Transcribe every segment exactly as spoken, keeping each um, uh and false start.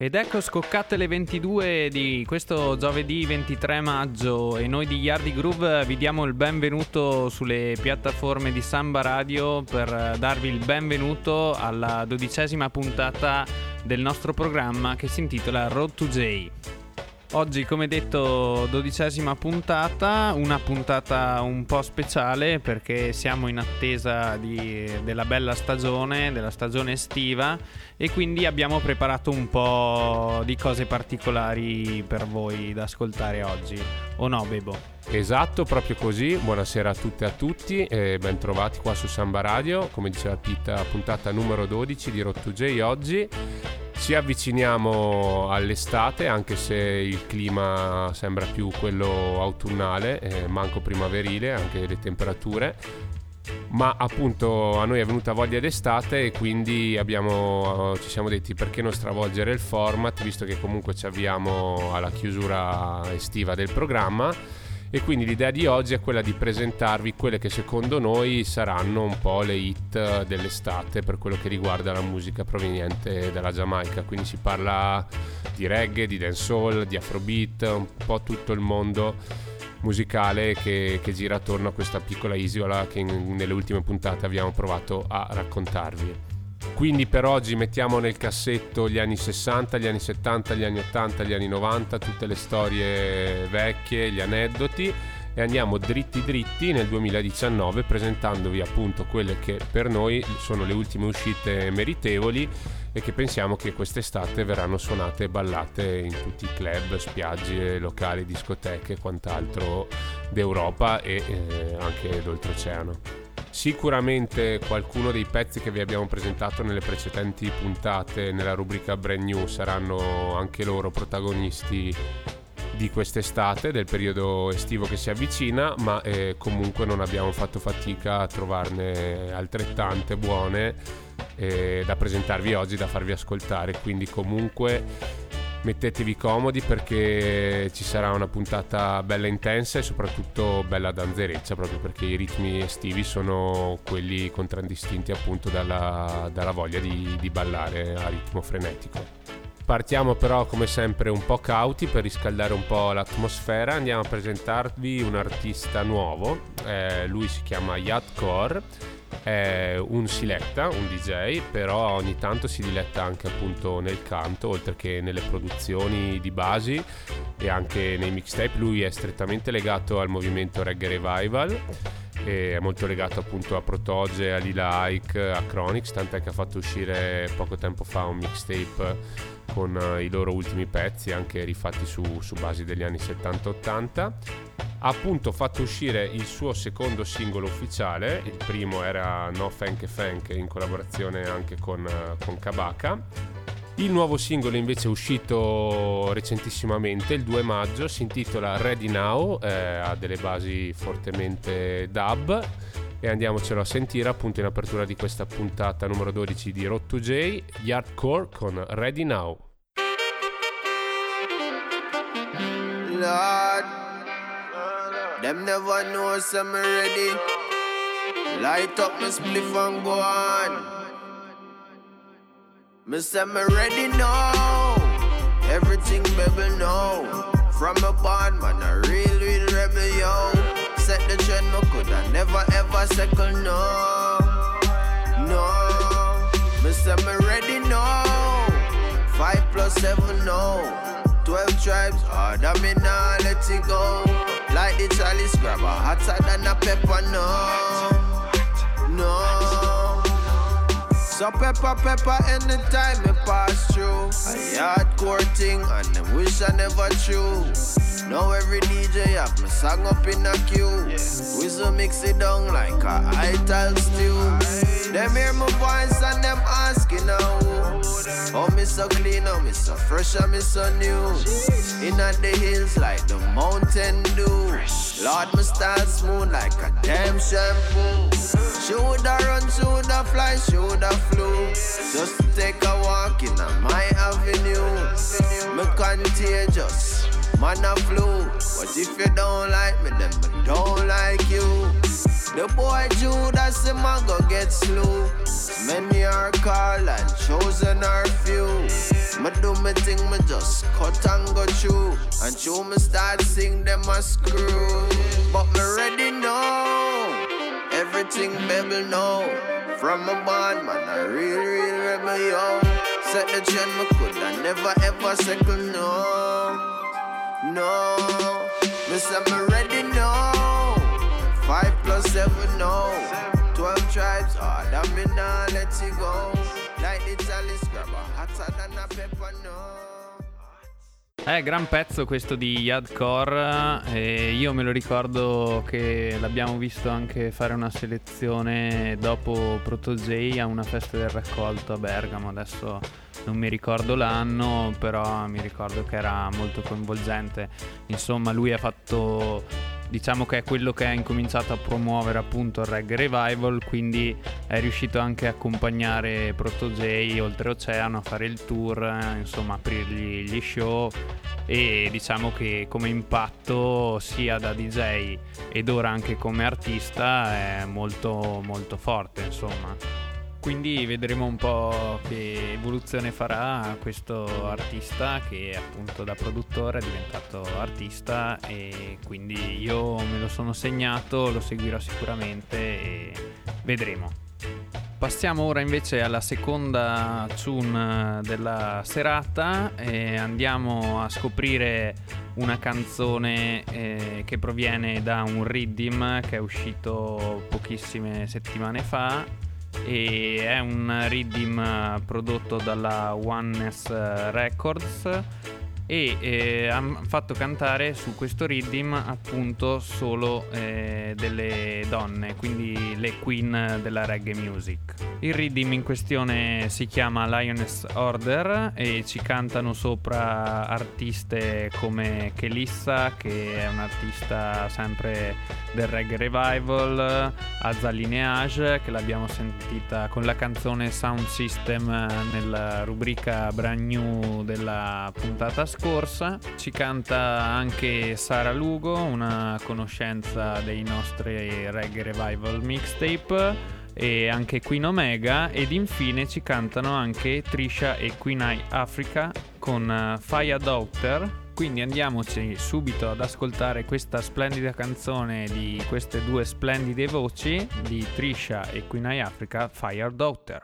Ed ecco scoccate le ventidue di questo giovedì ventitré maggio e noi di Yardi Groove vi diamo il benvenuto sulle piattaforme di Samba Radio per darvi il benvenuto alla dodicesima puntata del nostro programma che si intitola Road to Jay. Oggi, come detto, dodicesima puntata, una puntata un po' speciale perché siamo in attesa di, della bella stagione, della stagione estiva, e quindi abbiamo preparato un po' di cose particolari per voi da ascoltare oggi, o no Bebo? Esatto, proprio così. Buonasera a tutte e a tutti e ben trovati qua su Samba Radio, come diceva Pitta, puntata numero dodici di Road to Jay oggi. Ci avviciniamo all'estate, anche se il clima sembra più quello autunnale, eh, manco primaverile, anche le temperature, ma appunto a noi è venuta voglia d'estate e quindi abbiamo, ci siamo detti perché non stravolgere il format, visto che comunque ci avviamo alla chiusura estiva del programma. E quindi l'idea di oggi è quella di presentarvi quelle che secondo noi saranno un po' le hit dell'estate per quello che riguarda la musica proveniente dalla Giamaica. Quindi si parla di reggae, di dancehall, di afrobeat, un po' tutto il mondo musicale che, che gira attorno a questa piccola isola che in, nelle ultime puntate abbiamo provato a raccontarvi. Quindi per oggi mettiamo nel cassetto gli anni sessanta, gli anni settanta, gli anni ottanta, gli anni novanta, tutte le storie vecchie, gli aneddoti, e andiamo dritti dritti nel duemiladiciannove presentandovi appunto quelle che per noi sono le ultime uscite meritevoli e che pensiamo che quest'estate verranno suonate e ballate in tutti i club, spiagge, locali, discoteche e quant'altro d'Europa e eh, anche d'oltreoceano. Sicuramente qualcuno dei pezzi che vi abbiamo presentato nelle precedenti puntate nella rubrica Brand New saranno anche loro protagonisti di quest'estate, del periodo estivo che si avvicina, ma eh, comunque non abbiamo fatto fatica a trovarne altrettante buone eh, da presentarvi oggi, da farvi ascoltare, quindi comunque mettetevi comodi perché ci sarà una puntata bella intensa e soprattutto bella danzereccia, proprio perché i ritmi estivi sono quelli contraddistinti appunto dalla, dalla voglia di, di ballare a ritmo frenetico. Partiamo però come sempre un po' cauti per riscaldare un po' l'atmosfera. Andiamo a presentarvi un artista nuovo, eh, lui si chiama Yaadcore. È un selecta, un D J, però ogni tanto si diletta anche appunto nel canto, oltre che nelle produzioni di basi e anche nei mixtape. Lui è strettamente legato al movimento reggae revival e è molto legato appunto a Protoje, a Lila Ike, a Chronixx, tant'è che ha fatto uscire poco tempo fa un mixtape con i loro ultimi pezzi, anche rifatti su, su basi degli anni settanta ottanta. Ha appunto fatto uscire il suo secondo singolo ufficiale, il primo era No Funk Funk in collaborazione anche con, con Kabaka. Il nuovo singolo invece è uscito recentissimamente, il due maggio, si intitola Ready Now, eh, ha delle basi fortemente dub e andiamocelo a sentire appunto in apertura di questa puntata numero dodici di Road to Jay, Yaadcore con Ready Now. Lord. Them never know so I'm ready. Light up my spliff and go on. Me say me ready now. Everything baby know. From a bond man a real real rebel yo. Set the trend me coulda never ever second no. No. Me say me ready now. Five plus seven no. Twelve tribes, hard oh, me nah let it go. Like the chalice grabber, hotter than a pepper, no, no. So pepper, pepper, anytime me pass through. A hardcore thing, and them wish I never true. Now every D J have me sang up in a queue. We so mix it down like a idol stew. Them hear my voice and them asking how. Oh, me so clean, oh, me so fresh, oh, me so new. In at the hills like the mountain dew. Lord, me style smooth like a damn shampoo. Shoulda run, shoulda fly, shoulda flew. Just take a walk in my avenue. Me contagious, man a flu. But if you don't like me, then me don't like you. The boy Judas, him a go get slew. Many are called and chosen are few. Me do me thing, me just cut and go through. And through me start sing, them a screw. But me ready now. Everything baby now. From a band, man, a real, real rebel, yo. Set the trend, me could I never, ever second, no. No. Me say me ready now. Five plus seven, no. Twelve tribes, oh, that me nah let it go. Like the Italy's grabber, hotter than a pepper, no. Eh, gran pezzo questo di Yaadcore, e io me lo ricordo che l'abbiamo visto anche fare una selezione dopo Protoje a una festa del raccolto a Bergamo, adesso non mi ricordo l'anno, però mi ricordo che era molto coinvolgente. Insomma, lui ha fatto, diciamo che è quello che ha incominciato a promuovere appunto il reggae revival, quindi è riuscito anche a accompagnare Protoje oltreoceano a fare il tour, insomma aprirgli gli show, e diciamo che come impatto sia da D J ed ora anche come artista è molto molto forte, insomma. Quindi vedremo un po' che evoluzione farà questo artista che appunto da produttore è diventato artista, e quindi io me lo sono segnato, lo seguirò sicuramente e vedremo. Passiamo ora invece alla seconda tune della serata e andiamo a scoprire una canzone eh, che proviene da un rhythm che è uscito pochissime settimane fa. E è un rhythm prodotto dalla Oneness Records e eh, hanno fatto cantare su questo rhythm appunto solo eh, delle donne, quindi le queen della reggae music. Il rhythm in questione si chiama Lioness Order e ci cantano sopra artiste come Kelissa, che è un'artista sempre del reggae revival, Azza Lineage, che l'abbiamo sentita con la canzone Sound System nella rubrica Brand New della puntata scorsa. Corsa. Ci canta anche Sara Lugo, una conoscenza dei nostri reggae revival mixtape, e anche Queen Omega, ed infine ci cantano anche Trisha e Queen Ifrica con Fyah Dawta. Quindi andiamoci subito ad ascoltare questa splendida canzone di queste due splendide voci di Trisha e Queen Ifrica, Fyah Dawta.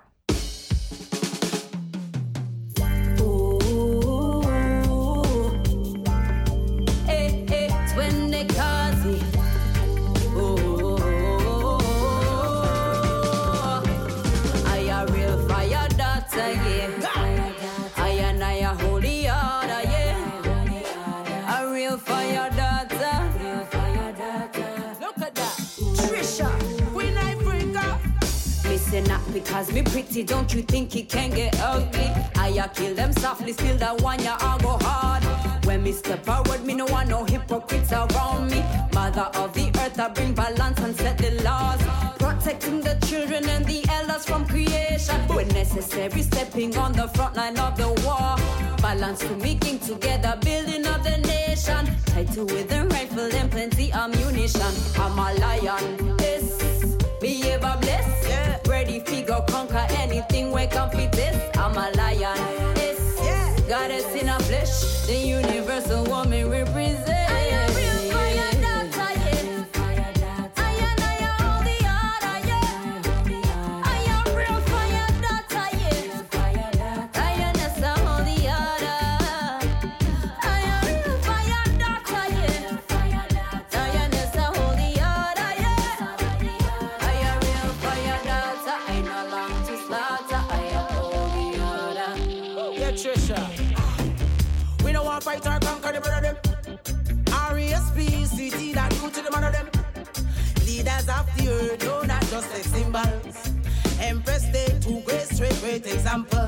Because me pretty, don't you think it can get ugly? I kill them softly, still that one ya I go hard. When me step forward, me no want no hypocrites around me. Mother of the earth, I bring balance and set the laws, protecting the children and the elders from creation. When necessary, stepping on the front line of the war. Balance to making together, building up the nation. Title with a rifle and plenty ammunition. I'm a lion, this me ever bless. Yeah. Ready, figure, conquer anything when complete this. I'm a lion. It's yeah. Goddess in a flesh. The universal woman represents. I am real fire doctor, yeah. I am I am all the other, yeah. I am real fire doctor, yeah. I am as all the other. I am real fire doctor, yeah. I am as all the other, yeah. I am real fire doctor. I no long to slaughter. I am all the other. Yeah, Trisha. We don't want fight or conquer the brother them. R E S P C T that do to the man of them. Leaders of the earth, no, not just like symbols. Empress, they two great, straight, great example.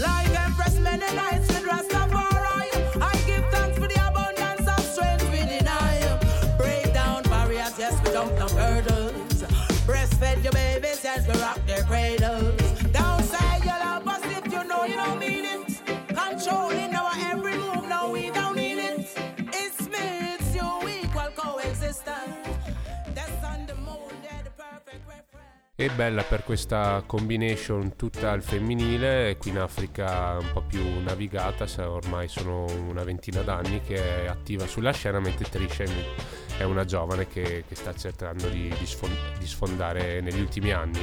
Like Empress, many nights with Rastafari. I give thanks for the abundance of strength we deny. Break down barriers, yes, we dump no hurdles. Breastfed your babies, yes, we rock their cradles. Downside, you'll help us if you know you don't mean it. Controlling our every move, no, we don't need it. It's me, it's your equal coexistence. That's on the moon. e bella per questa combination tutta al femminile. Qui in Africa un po' più navigata, ormai sono una ventina d'anni che è attiva sulla scena, mentre Trisha è una giovane che, che sta cercando di, di sfondare negli ultimi anni.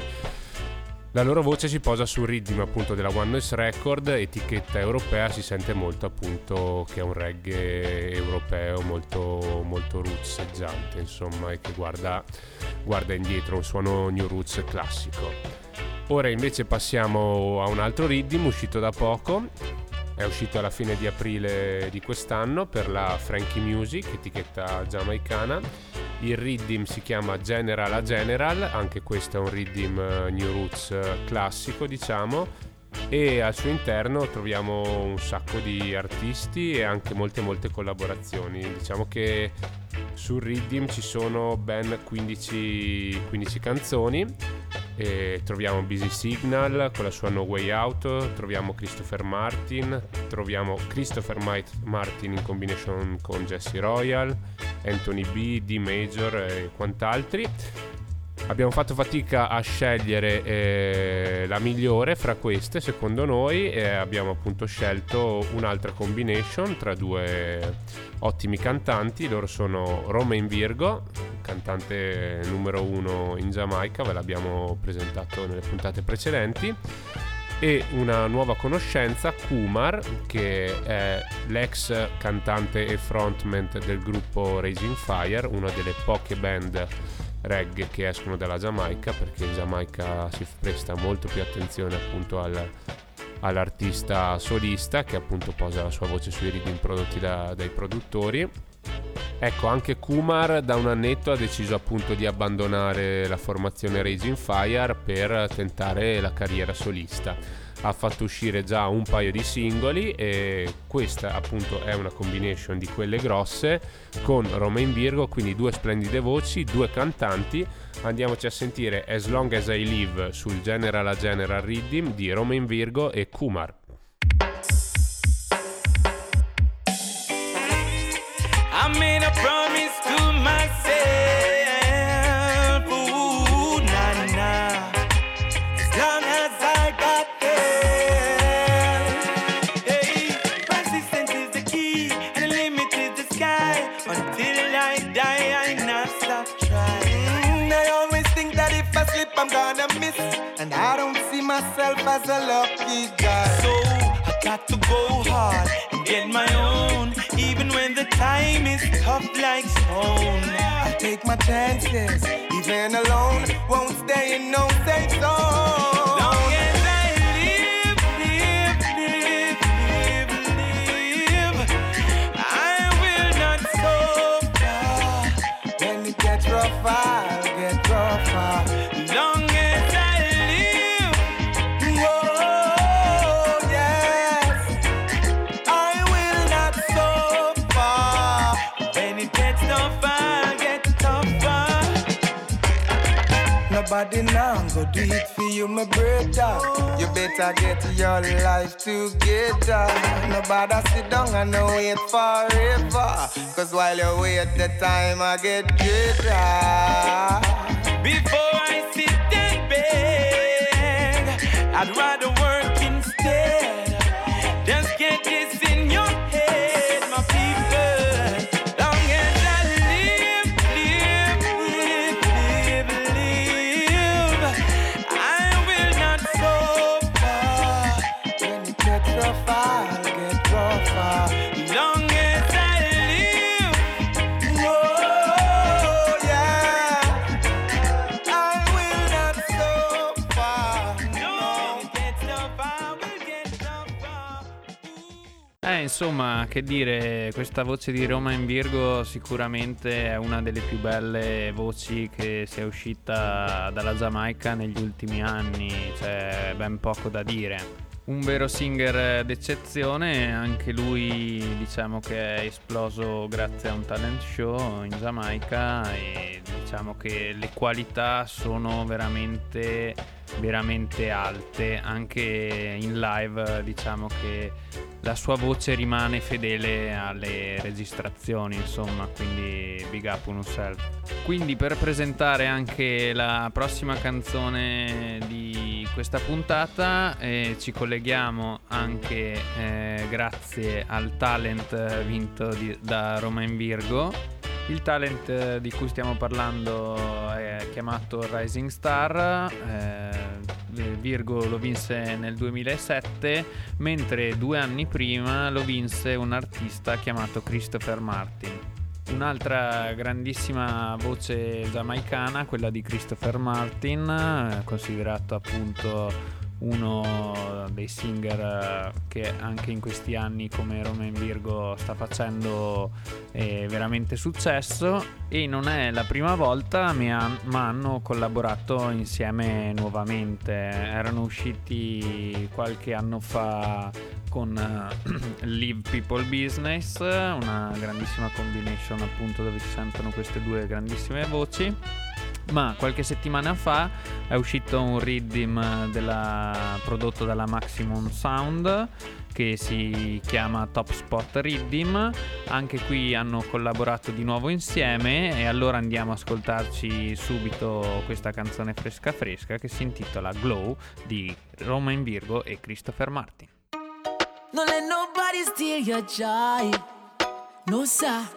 La loro voce si posa sul ritmo appunto della Oneness Record, etichetta europea, si sente molto appunto che è un reggae europeo molto, molto rootseggiante, insomma, e che guarda, guarda indietro, un suono new roots classico. Ora invece passiamo a un altro ritmo uscito da poco, è uscito alla fine di aprile di quest'anno per la Frankie Music, etichetta giamaicana. Il riddim si chiama General a General, anche questo è un riddim new roots classico, diciamo, e al suo interno troviamo un sacco di artisti e anche molte molte collaborazioni. Diciamo che sul riddim ci sono ben quindici, quindici canzoni, e troviamo Busy Signal con la sua No Way Out, troviamo Christopher Martin, troviamo Christopher Martin in combination con Jesse Royal, Anthony B, D Major e quant'altri. Abbiamo fatto fatica a scegliere eh, la migliore fra queste secondo noi, e abbiamo appunto scelto un'altra combination tra due ottimi cantanti. Loro sono Romain Virgo, cantante numero uno in Giamaica, ve l'abbiamo presentato nelle puntate precedenti, e una nuova conoscenza, Kumar, che è l'ex cantante e frontman del gruppo Rygin King, una delle poche band reggae che escono dalla Giamaica, perché in Giamaica si presta molto più attenzione appunto al, all'artista solista che appunto posa la sua voce sui ritmi prodotti da, dai produttori. Ecco, anche Kumar da un annetto ha deciso appunto di abbandonare la formazione Rygin King per tentare la carriera solista. Ha fatto uscire già un paio di singoli, e questa appunto è una combination di quelle grosse con Romain Virgo, quindi due splendide voci, due cantanti. Andiamoci a sentire As Long As I Live sul General a General Riddim di Romain Virgo e Kumar. I made a promise to myself, ooh, nah, nah, as long as I got there, hey, persistence is the key, and the limit is the sky, until I die, I not stop trying, I always think that if I slip, I'm gonna miss, and I don't see myself as a lucky guy, so I got to go hard, and get my own, even when the time is tough like stone. I take my chances, even alone, won't stay in no safe zone. Long as I live, live, live, live, live, I will not suffer. When it gets rough, I'll get rougher. Long as I live, oh yes, I will not suffer. Nobody now go do it for you, my brother. You better get your life together. Nobody sit down and wait forever, cause while you wait, the time I get greater. Before I sit and beg, I'd rather work instead. Just get this in your head, my people. Insomma, che dire, questa voce di Romain Virgo sicuramente è una delle più belle voci che sia uscita dalla Giamaica negli ultimi anni, c'è ben poco da dire. un vero singer d'eccezione, anche lui diciamo che è esploso grazie a un talent show in Giamaica e diciamo che le qualità sono veramente veramente alte, anche in live diciamo che la sua voce rimane fedele alle registrazioni, insomma, quindi big up Unusel. Quindi per presentare anche la prossima canzone di questa puntata eh, ci colleghiamo anche eh, grazie al talent vinto di, da Romain Virgo. Il talent di cui stiamo parlando è chiamato Rising Star, eh, Virgo lo vinse nel duemilasette, mentre due anni prima lo vinse un artista chiamato Christopher Martin. Un'altra grandissima voce giamaicana, quella di Christopher Martin, considerato appunto uno dei singer che anche in questi anni come Romain Virgo sta facendo eh, veramente successo, e non è la prima volta ma hanno collaborato insieme nuovamente. Erano usciti qualche anno fa con uh, Live People Business, una grandissima combination appunto dove si sentono queste due grandissime voci. Ma qualche settimana fa è uscito un rhythm della, prodotto dalla Maximum Sound che si chiama Top Spot Rhythm. Anche qui hanno collaborato di nuovo insieme e allora andiamo a ascoltarci subito questa canzone fresca fresca che si intitola Glow di Romain Virgo e Christopher Martin. Don't let nobody steal your joy. No sir,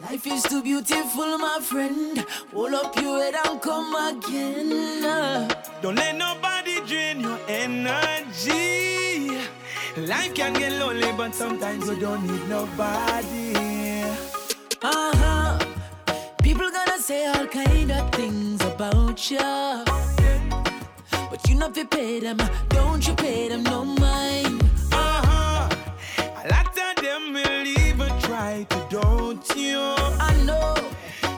life is too beautiful, my friend. Hold up your head and come again. Don't let nobody drain your energy. Life can get lonely, but sometimes you don't need nobody. Uh-huh. People gonna say all kind of things about you, but you know if you pay them, don't you pay them no mind. Uh-huh. A lot of them will leave, don't you? I know,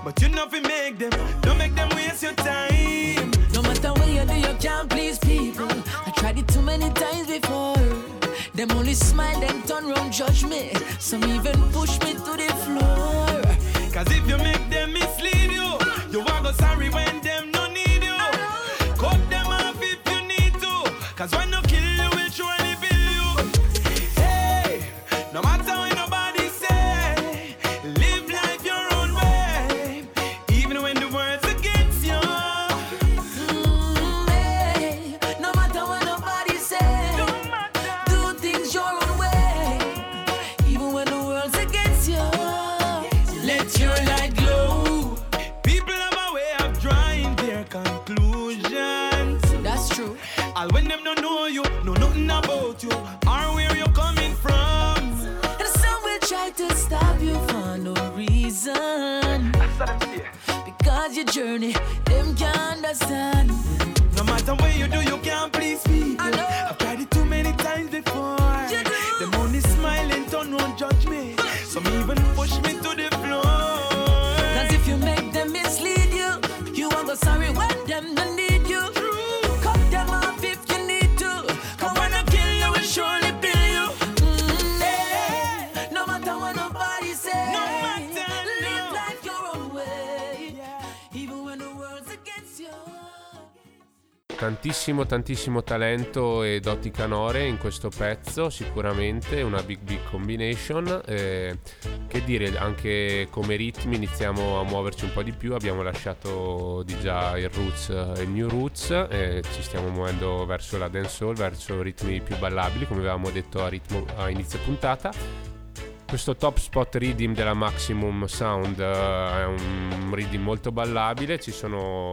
but you know if you make them, don't make them waste your time. No matter what you do, you can't please people. I tried it too many times before. Them only smile, then turn round, judge me. Some even push me to the floor. Cause if you make them mislead you, you are go sorry when them no need you. Cut them off if you need to, cause when no kill you will surely bill you. Hey, no matter when nobody says, when them don't know you, know nothing about you, or where you're coming from. And some will try to stop you for no reason, because your journey, them can't understand. No matter what you do, you can't please people. I've tried it too many times before. Them only smile and don't want judge me. Some even push me to the floor. Cause if you make them mislead you, you won't go sorry when them don't need you. Tantissimo tantissimo talento e doti canore in questo pezzo, sicuramente una big big combination, eh, che dire, anche come ritmi iniziamo a muoverci un po' di più, abbiamo lasciato di già il roots e il new roots, eh, ci stiamo muovendo verso la dancehall, verso ritmi più ballabili come avevamo detto a, ritmo, a inizio puntata. Questo Top Spot Rhythm della Maximum Sound eh, è un rhythm molto ballabile, ci sono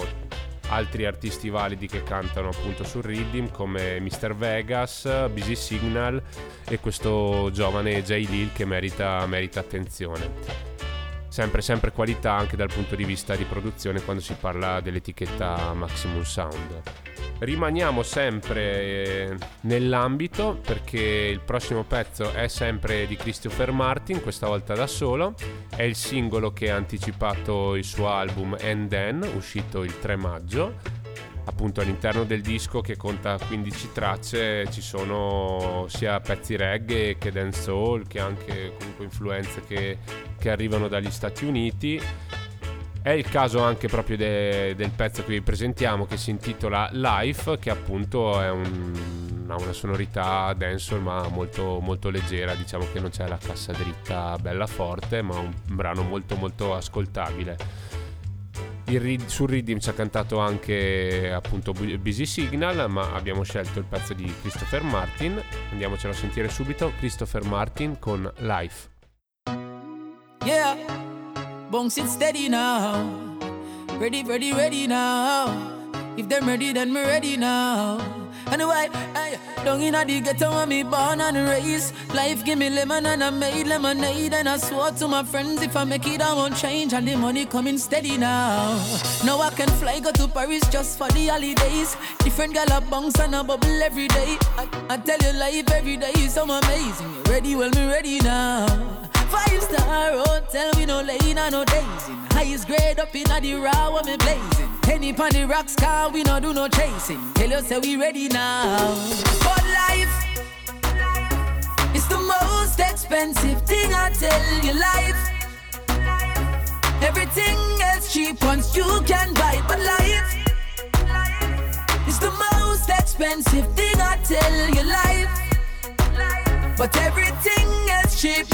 altri artisti validi che cantano appunto sul rhythm come mister Vegas, Busy Signal e questo giovane Jay Lil che merita, merita attenzione. Sempre sempre qualità anche dal punto di vista di produzione quando si parla dell'etichetta Maximum Sound. Rimaniamo sempre nell'ambito perché il prossimo pezzo è sempre di Christopher Martin, questa volta da solo. È il singolo che ha anticipato il suo album And Then, uscito il tre maggio. appunto all'interno del disco, che conta quindici tracce, ci sono sia pezzi reggae che dancehall, che anche comunque influenze che, che arrivano dagli Stati Uniti. È il caso anche proprio de, del pezzo che vi presentiamo, che si intitola Life, che appunto è un, ha una sonorità dancehall ma molto, molto leggera, diciamo che non c'è la cassa dritta bella forte, ma un brano molto molto ascoltabile. Il, sul Rhythm ci ha cantato anche appunto Busy Signal, ma abbiamo scelto il pezzo di Christopher Martin. Andiamocelo a sentire subito, Christopher Martin con Life. Yeah, bounce it steady now, ready, ready, ready now, if they're ready then we're ready now. Anyway, I down in the ghetto when me born and raised. Life give me lemon and I made lemonade. And I swore to my friends if I make it I won't change. And the money coming steady now. Now I can fly, go to Paris just for the holidays. Different girl a bounce and a bubble every day. I, I tell you life every day is so amazing. You ready? Well me ready now. Five star hotel, we no laying and no dazing. Highest grade up in the raw when me blazing. Penny pan the rocks car, we no do no chasing. Tell you say we ready now. But life, life, it's the most expensive thing I tell you. Life, life, everything else cheap once you can buy. But life, life, it's the most expensive thing I tell you. Life, life, but everything else cheap.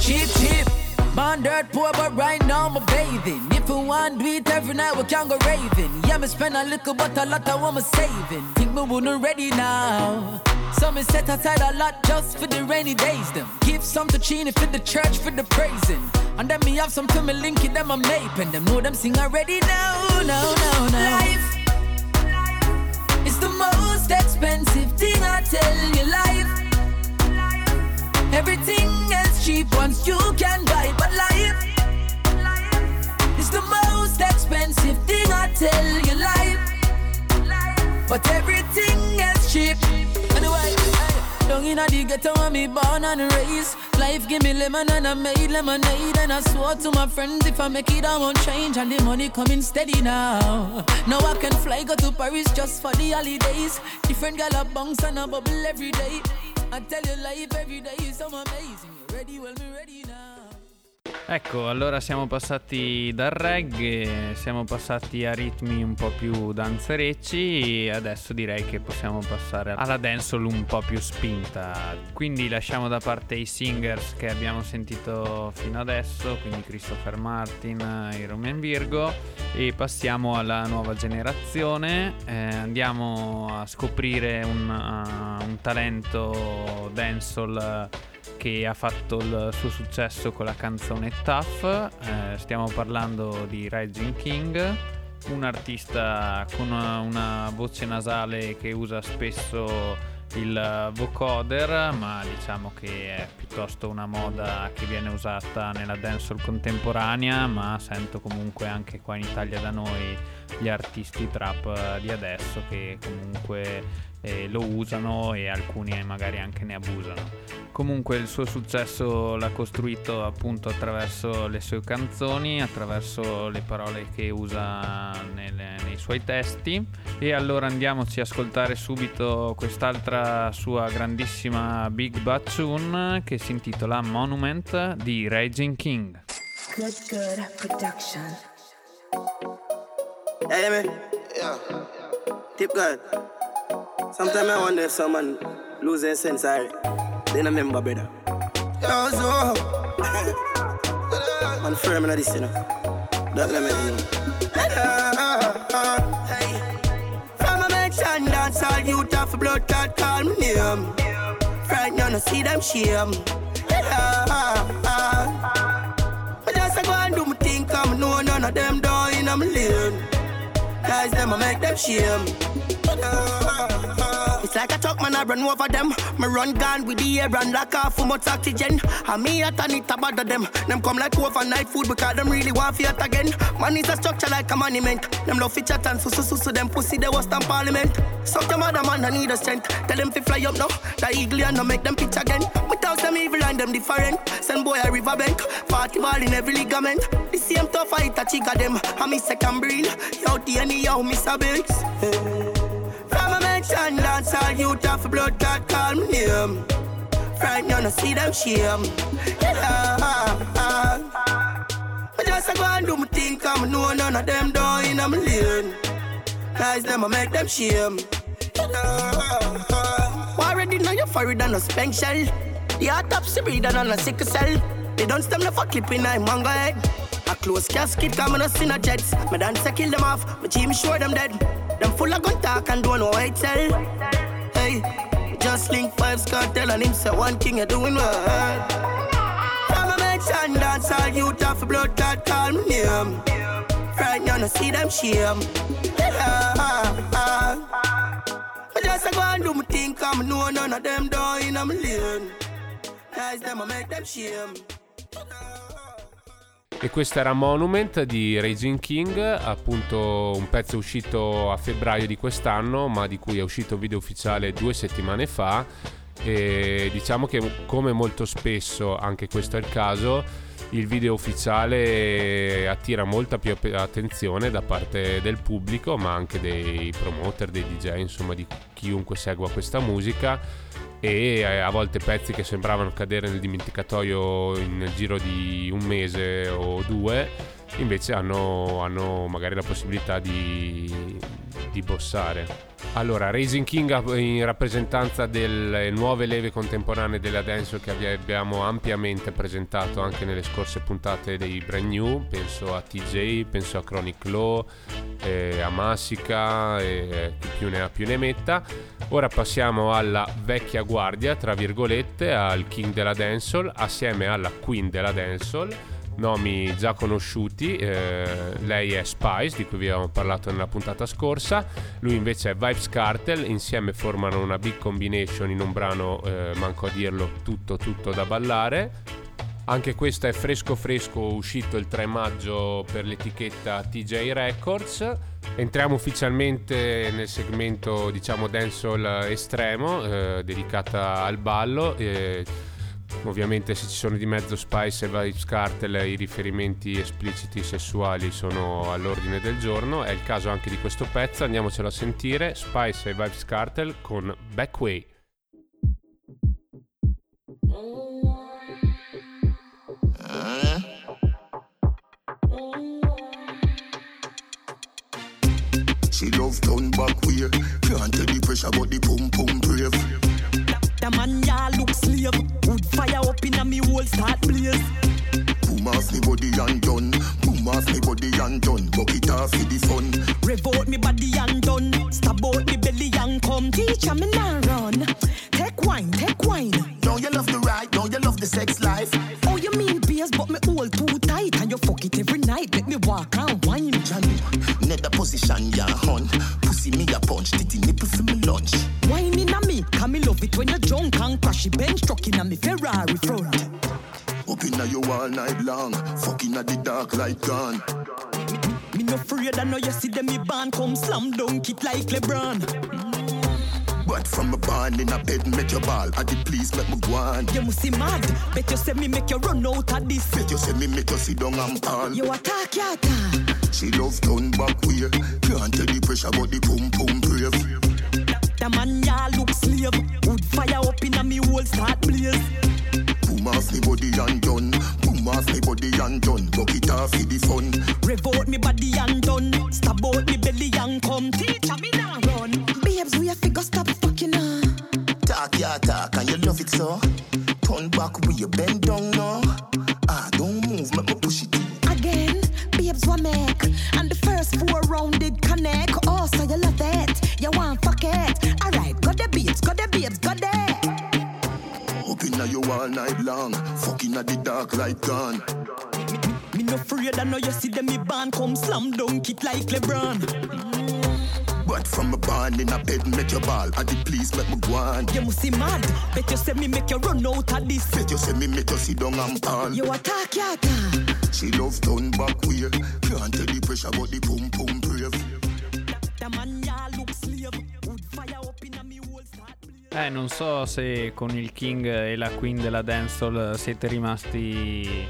Cheap, cheap, man dirt poor, but right now I'm bathing. If you want do it every night, we can go raving. Yeah, me spend a little, but a lot I want me saving. Think me wouldn't ready now. So me set aside a lot just for the rainy days. Them give some to Chini for the church for the praising. And then me have some to me linky, them I'm naping. Them know them sing already now, now, now, now. Life, life, it's the most expensive thing I tell you. Life, everything else cheap once you can buy. But life, life, it's the most expensive thing I tell you. Life, life, but everything else cheap. Anyway, down in the ghetto when me born and raised. Life give me lemon and I made lemonade. And I swore to my friends if I make it I won't change. And the money coming steady now. Now I can fly, go to Paris just for the holidays. Different girl a bounce and a bubble every day. I tell you life every day is so amazing. You ready? Well, me ready now. Ecco, allora siamo passati dal reggae, siamo passati a ritmi un po' più danzerecci e adesso direi che possiamo passare alla dancehall un po' più spinta. Quindi lasciamo da parte i singers che abbiamo sentito fino adesso, quindi Christopher Martin e Romain Virgo, e passiamo alla nuova generazione. Eh, andiamo a scoprire un, uh, un talento dancehall che ha fatto il suo successo con la canzone Tough. Eh, stiamo parlando di Rygin King, un artista con una, una voce nasale che usa spesso il vocoder, ma diciamo che è piuttosto una moda che viene usata nella dancehall contemporanea, ma sento comunque anche qua in Italia da noi gli artisti trap di adesso che comunque eh, lo usano e alcuni magari anche ne abusano. Comunque il suo successo l'ha costruito appunto attraverso le sue canzoni, attraverso le parole che usa nelle, nei suoi testi. E allora andiamoci a ascoltare subito quest'altra sua grandissima big bad tune che si intitola Monument di Rygin King. Good, good production. Hey man, yeah. Tip God. Sometimes I wonder if someone lose their sense. Then I remember, brother. Yo, so. Man, firm in this, you know. Don't let me in. Hey. From a mansion, dance all youth of blood clot call me name. Right now, no see them shame. I just go and do my thing, come know none of them down in my lane. Guys, them, I make them shame. It's like a truck man, I run over them. Me run gone with the air and lock off from much oxygen. And me at and it about them. Them come like overnight food because them really want fiat again. Man is a structure like a monument. Them love fi chat and su su su su them pussy they was in parliament. So them other man I need a strength. Tell them fi fly up now. The eagle and no make them pitch again. Me tell them evil and them different. Send boy a riverbank. Party ball in every ligament. This same to fight a chick of them. I miss second breed. Yo, D N A, yo, Mister Biggs. From a mention, dance all youth of blood that call me name. Right now, no see them shame. Yeah. I just go and do my thing, come and know none of them down in my lane. Lies them, I make them shame. Yeah. Already know you're foreign and a spank shell. The autopsy breeder and a sickle cell. They don't stem the for clipping, I'm manga head. A close casket, come and a sin of jets. My dancer kill them off, my team sure them dead. Them full of gun talk and don't know why I tell. Hey, just link Vybz Kartel and him say one thing you're doing well. From a mention, dance all youth off blood that call me name. Right now, no see them shame. Yeah. I just go and do my thing, come and know none of them down in my lane. Lies them, I make them shame. E questo era Monument di Rygin King, appunto un pezzo uscito a febbraio di quest'anno, ma di cui è uscito il video ufficiale due settimane fa. E diciamo che, come molto spesso, anche questo è il caso, il video ufficiale attira molta più attenzione da parte del pubblico, ma anche dei promoter, dei D J, insomma di chiunque segua questa musica, e a volte pezzi che sembravano cadere nel dimenticatoio nel giro di un mese o due invece hanno, hanno magari la possibilità di, di bossare. Allora, Rygin King in rappresentanza delle nuove leve contemporanee della dancehall che abbiamo ampiamente presentato anche nelle scorse puntate dei Brand New, penso a T J, penso a Chronixx Law, eh, a Massica, eh, chi più ne ha più ne metta. Ora passiamo alla vecchia guardia, tra virgolette, al King della dancehall assieme alla Queen della dancehall, nomi già conosciuti. Eh, lei è Spice, di cui vi avevamo parlato nella puntata scorsa, lui invece è Vybz Kartel, insieme formano una big combination in un brano, eh, manco a dirlo, tutto tutto da ballare. Anche questo è fresco fresco, uscito il tre maggio per l'etichetta T J Records. Entriamo ufficialmente nel segmento, diciamo, dancehall estremo, eh, dedicata al ballo. eh, Ovviamente se ci sono di mezzo Spice e Vybz Kartel, i riferimenti espliciti sessuali sono all'ordine del giorno. È il caso anche di questo pezzo, andiamocelo a sentire. Spice e Vybz Kartel con Backway. She love down backway. Can't tell the pressure but the pum pum brave. The man ya look slave. Wood fire up in a me whole start blaze. Boom off me body and done. Boom off me body and done. Bucket off for the fun. Rev out me body and done. Stab out me belly and come. Teacher me now run. Take wine, take wine. Now you love the ride, now you love the sex life. Oh you mean beers but me all too tight. And you fuck it every night. Let me walk and wine. Johnny, nether position ya hun. Pussy me a punch. Titty nipple for me lunch. Wine in a me, come me love it when you're drunk and crashy bench trucking in a me Ferrari front. Up inna you all night long, fucking at the dark light gone. Me, me no afraid I know you see them me band come slam dunk it like LeBron. But from a band in a bed make your ball, I did please make me go on. You must see mad, bet you say me make you run out of this. Bet you say me make you sit down and pal. You attack, you attack. She love down back way, can't tell the pressure but the pum pum brave. The man ya look slave. Wood fire up in a me whole start blaze. Boom off me body and done. Boom off me body and done. Bucket off for the fun. Rev out me body and done. Stab out me belly and come. Teacher me now run. Babes we a figure stop fucking now. Talk ya talk and you love it so. Turn back with you bend down now. Ah don't move make me push it. Again babes wa make. And the first four round did connect. Oh so you love it. You want fuck it. You all night long, fucking at the dark light gone. Me, me, me no afraid I know you see them me band come slam dunk it like LeBron. But from a band in a bed make your ball, I did please make me go on. You must see mad, bet you say me make you run out of this. Bet you say me make you sit down and pal. You attack, you attack. She love down back way, can't tell the pressure but the pum pum brave. The man ya look slave, wood fire up in a me whole start. Eh, non so se con il King e la Queen della dancehall siete rimasti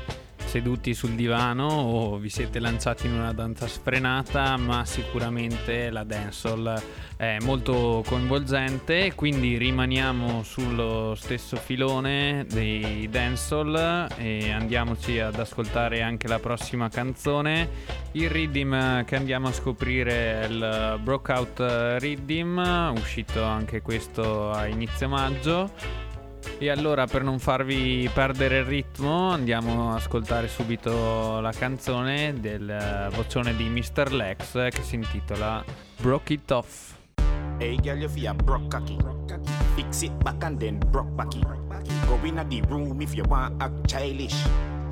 seduti sul divano o vi siete lanciati in una danza sfrenata, ma sicuramente la dancehall è molto coinvolgente, quindi rimaniamo sullo stesso filone dei dancehall e andiamoci ad ascoltare anche la prossima canzone. Il rhythm che andiamo a scoprire è il Breakout Rhythm, uscito anche questo a inizio maggio. E allora, per non farvi perdere il ritmo, andiamo ad ascoltare subito la canzone del vocione di mister Lex che si intitola Broke It Off. Hey girl, you feel broke cocky. Fix it back and then broke backy. Go in the room if you want act childish.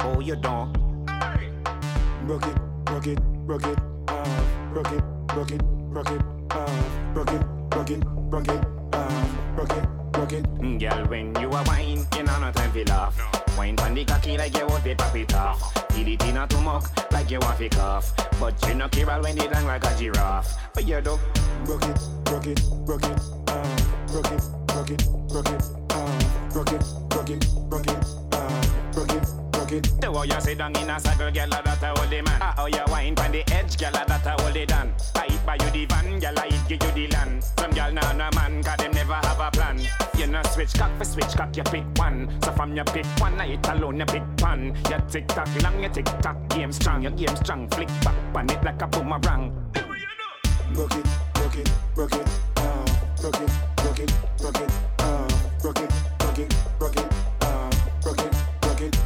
Oh, you don't. Broke it, broke it, broke it off. Broke it, broke it, broke it off. Broke it, broke it, broke it off. Broke it. Mm, girl, when you a wine, you know no time to laugh. No. Wine on the cocky like you want to pop it off. Did it in a too much, like you want to cough. But you no care when they long like a giraffe. But you do. Broke it, broke it, broke it, uh. Broke it, broke it, broke it, uh. Broke it, broke it, broke it, uh. Broke it, broke it. The way you sit down in a circle, girl, that a hold the man. Ah, how you wine on the edge, girl, that a hold the done. I eat by you the van, girl, I eat give you the land. Some girl now no man, 'cause them never have a plan. You no switch cock for switch cock, you pick one. So from your pick one, I eat alone, you pick one. Your tick tock long, your tick tock game strong. Your game strong, flick back on it like a boomerang. Broke it, broke it, broke it, uh. Broke it, broke it, broke it, uh. Broke it, broke it, broke it, uh. Broke it, broke it.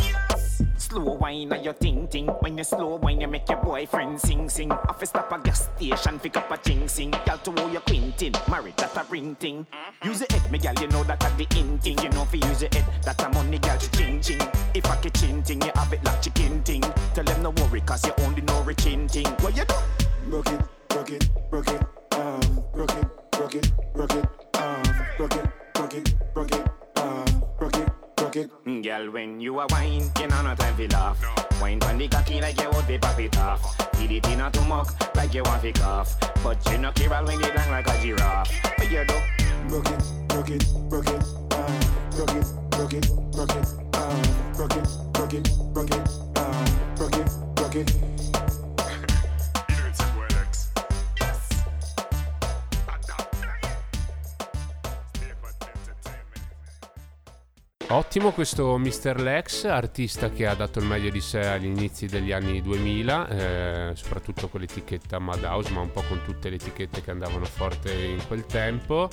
Yes. Slow wine on your ting ting. When you slow wine, you make your boyfriend sing sing. Off a stop a gas station, pick up a ching sing. Girl to all your quintin, marriage that a ring ting. Use it, me girl, you know that at the in thing. You know if you use it, that a money girl to ching ching. If I can chin ting, you have it like chicken ting. Tell them no worry, cause you only know rechin ting. What you do? Broke it, broke it, broke it, uh, broke it, broke it, broke it, uh, broke it, broke it, broke it, uh, broke it, broke it. Mm, girl, when you a wine, you know no time to laugh. No. Wine on the cocky like you want to pop it off. Did it in a too much, like you want to cough. But you no care when you long like a giraffe. But you do. Broke it, broke it, broke it, uh. Broke it, broke it, broke it, uh. Broke it, broke it, broke it, uh. Broke it, broke it. Ottimo questo mister Lex, artista che ha dato il meglio di sé agli inizi degli anni duemila, eh, soprattutto con l'etichetta Madhouse, ma un po' con tutte le etichette che andavano forte in quel tempo,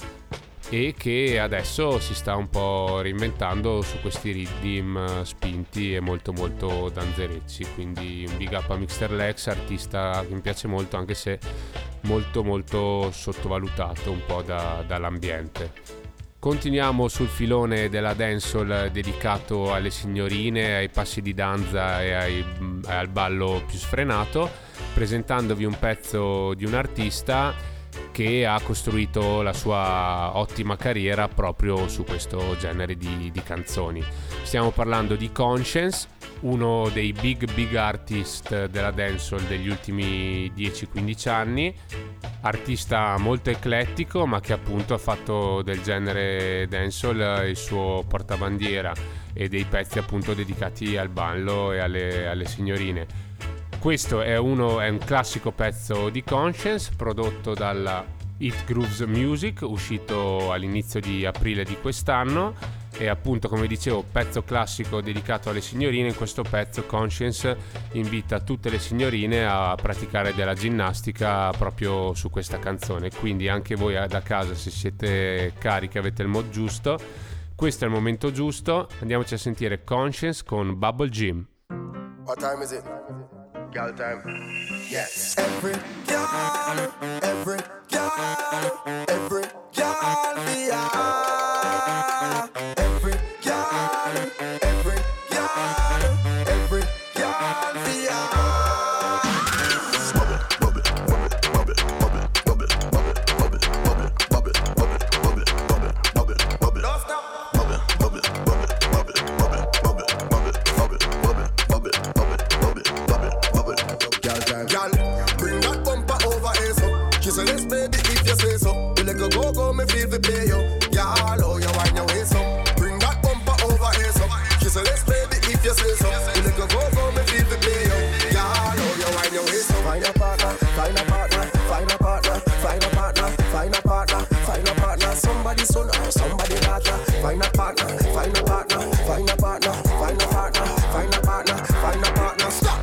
e che adesso si sta un po' reinventando su questi rhythm spinti e molto molto danzerecci. Quindi un big up a mister Lex, artista che mi piace molto, anche se molto molto sottovalutato un po' da, dall'ambiente. Continuiamo sul filone della dancehall dedicato alle signorine, ai passi di danza e ai, al ballo più sfrenato, presentandovi un pezzo di un artista che ha costruito la sua ottima carriera proprio su questo genere di, di canzoni. Stiamo parlando di Conscience, uno dei big big artist della dancehall degli ultimi dieci quindici anni, artista molto eclettico ma che appunto ha fatto del genere dancehall il suo portabandiera e dei pezzi appunto dedicati al ballo e alle, alle signorine. Questo è, uno, è un classico pezzo di Conscience prodotto dalla It Grooves Music, uscito all'inizio di aprile di quest'anno, e appunto, come dicevo, pezzo classico dedicato alle signorine. In questo pezzo Conscience invita tutte le signorine a praticare della ginnastica proprio su questa canzone, quindi anche voi da casa, se siete cariche, avete il mood giusto, questo è il momento giusto. Andiamoci a sentire Conscience con Bubble Gym. What time is it? Girl time. Yes. Every girl, every girl, every girl be out. Every girl, every girl, every girl be out. Bubble, bubble, bubble, bubble, bubble, bubble, bubble, bubble, bubble, bubble, bubble, bubble, bubble. Don't stop. Bubble, bubble, bubble, bubble, bubble, bubble, bubble, bubble, bubble, bubble, bubble. Girl, bring that bumper over here, so. She said, let's baby, if you say so. You let go, go, go, me feel the pay, yo. Girl, oh, you wind your waist, so. somebody's son or somebody's daughter. Find a partner, find a partner, find a partner, find a partner, find a partner, find a partner. Stop!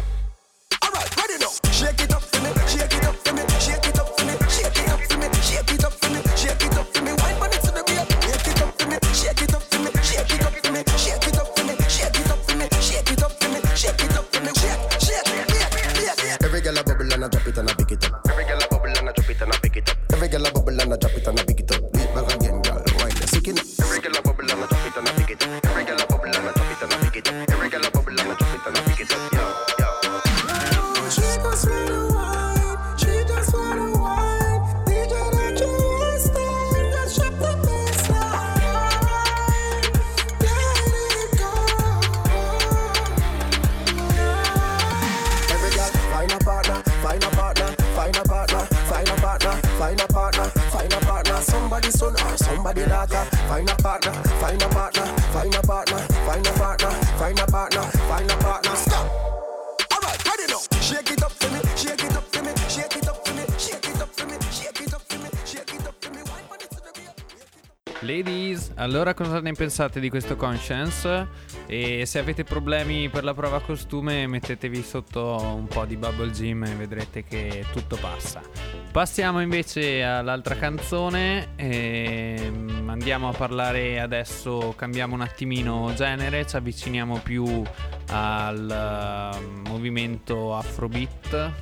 All right, ready now. Shake it up for me, shake it up for me, shake it up for me, shake it up for me, shake it up for me, shake it up for me. Wine on it to the beat. Shake it up for me, shake it up for me, shake it up for me, shake it up for me, shake it up for me, shake it up for me, shake it up for me. Shake, shake, shake, shake. Every girl a bubble and I drop it and I pick it up. Every girl a bubble and I drop it and I pick it up. Every girl a bubble and I drop it and I pick it up. Find a partner, find a partner, find a partner, find a partner, find a partner, find a partner. Stop! All right, ready now. Shake it up for me, shake it up for me, shake it up for me, shake it up for me, shake it up for me, shake it up for me. Why not to the beat? Ladies, allora cosa ne pensate di questo Conscience? E se avete problemi per la prova costume, mettetevi sotto un po' di bubble gum e vedrete che tutto passa. Passiamo invece all'altra canzone e andiamo a parlare adesso, cambiamo un attimino genere, ci avviciniamo più al movimento Afrobeat.